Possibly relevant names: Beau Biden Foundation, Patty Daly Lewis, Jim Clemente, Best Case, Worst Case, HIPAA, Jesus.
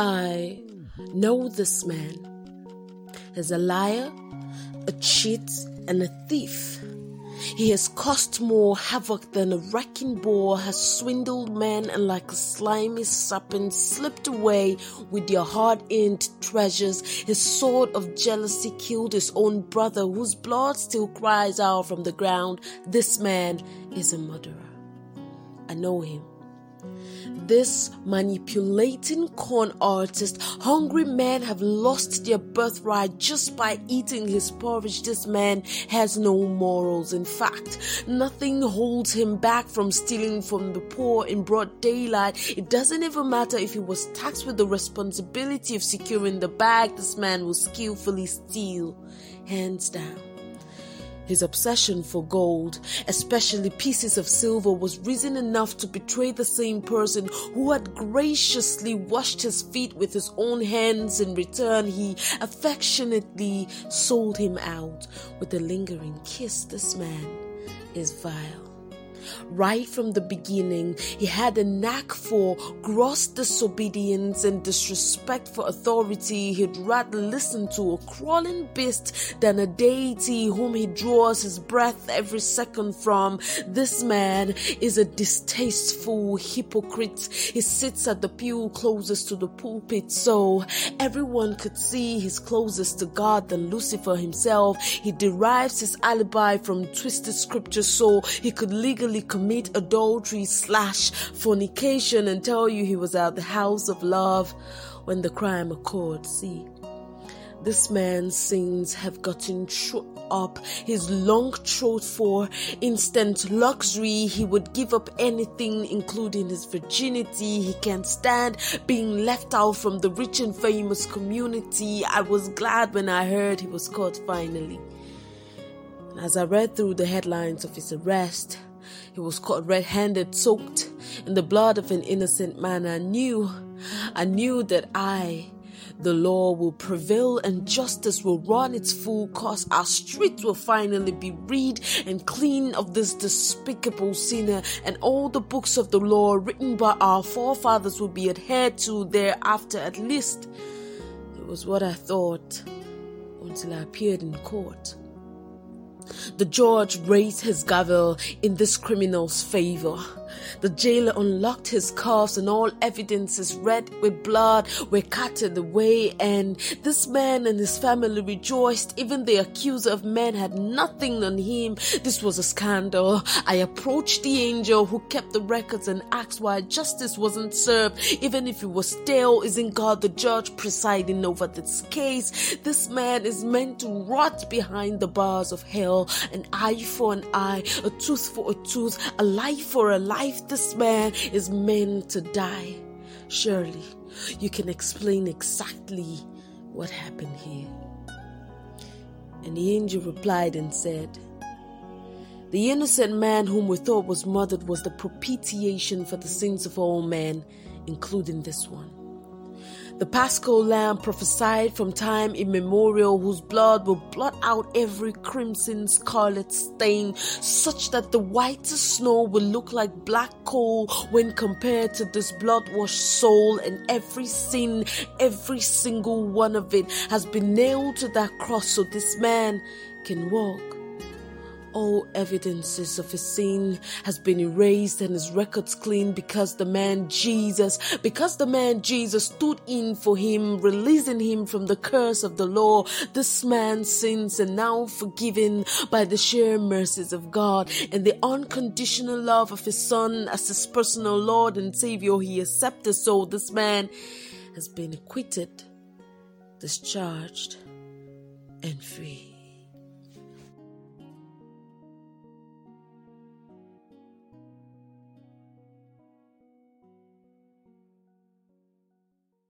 I know this man is a liar, a cheat, and a thief. He has caused more havoc than a wrecking ball, has swindled men, and like a slimy serpent slipped away with their hard-earned treasures. His sword of jealousy killed his own brother, whose blood still cries out from the ground. This man is a murderer. I know him. This manipulating con artist. Hungry men have lost their birthright just by eating his porridge. This man has no morals. In fact, nothing holds him back from stealing from the poor in broad daylight. It doesn't even matter if he was taxed with the responsibility of securing the bag. This man will skillfully steal, hands down. His obsession for gold, especially pieces of silver, was reason enough to betray the same person who had graciously washed his feet with his own hands. In return, he affectionately sold him out with a lingering kiss. This man is vile. Right from the beginning, he had a knack for gross disobedience and disrespect for authority. He'd rather listen to a crawling beast than a deity whom he draws his breath every second from. This man is a distasteful hypocrite. He sits at the pew closest to the pulpit so everyone could see he's closest to God than Lucifer himself. He derives his alibi from twisted scripture so he could legally commit adultery/fornication and tell you he was at the house of love when the crime occurred. See, this man's sins have gotten up his long throat for instant luxury. He would give up anything, including his virginity. He can't stand being left out from the rich and famous community. I was glad when I heard he was caught finally. As I read through the headlines of his arrest, he was caught red-handed, soaked in the blood of an innocent man. I knew that the law will prevail and justice will run its full course. Our streets will finally be rid and clean of this despicable sinner, and all the books of the law written by our forefathers will be adhered to thereafter. At least it was what I thought until I appeared in court. The judge raised his gavel in this criminal's favor. The jailer unlocked his cuffs, and all evidences red with blood were carted away, and this man and his family rejoiced. Even the accuser of men had nothing on him. This was a scandal. I approached the angel who kept the records and asked why justice wasn't served. Even if it was stale, isn't God the judge presiding over this case? This man is meant to rot behind the bars of hell. An eye for an eye, a tooth for a tooth, a life for a life. This man is meant to die. Surely you can explain exactly what happened here. And the angel replied and said, the innocent man whom we thought was murdered was the propitiation for the sins of all men, including this one. The Paschal Lamb prophesied from time immemorial, whose blood will blot out every crimson scarlet stain, such that the whitest snow will look like black coal when compared to this blood-washed soul. And every sin, every single one of it, has been nailed to that cross so this man can walk. All evidences of his sin has been erased and his records clean because the man Jesus stood in for him, releasing him from the curse of the law. This man's sins are now forgiven by the sheer mercies of God and the unconditional love of his Son as his personal Lord and Savior. He accepted, so this man has been acquitted, discharged, and free.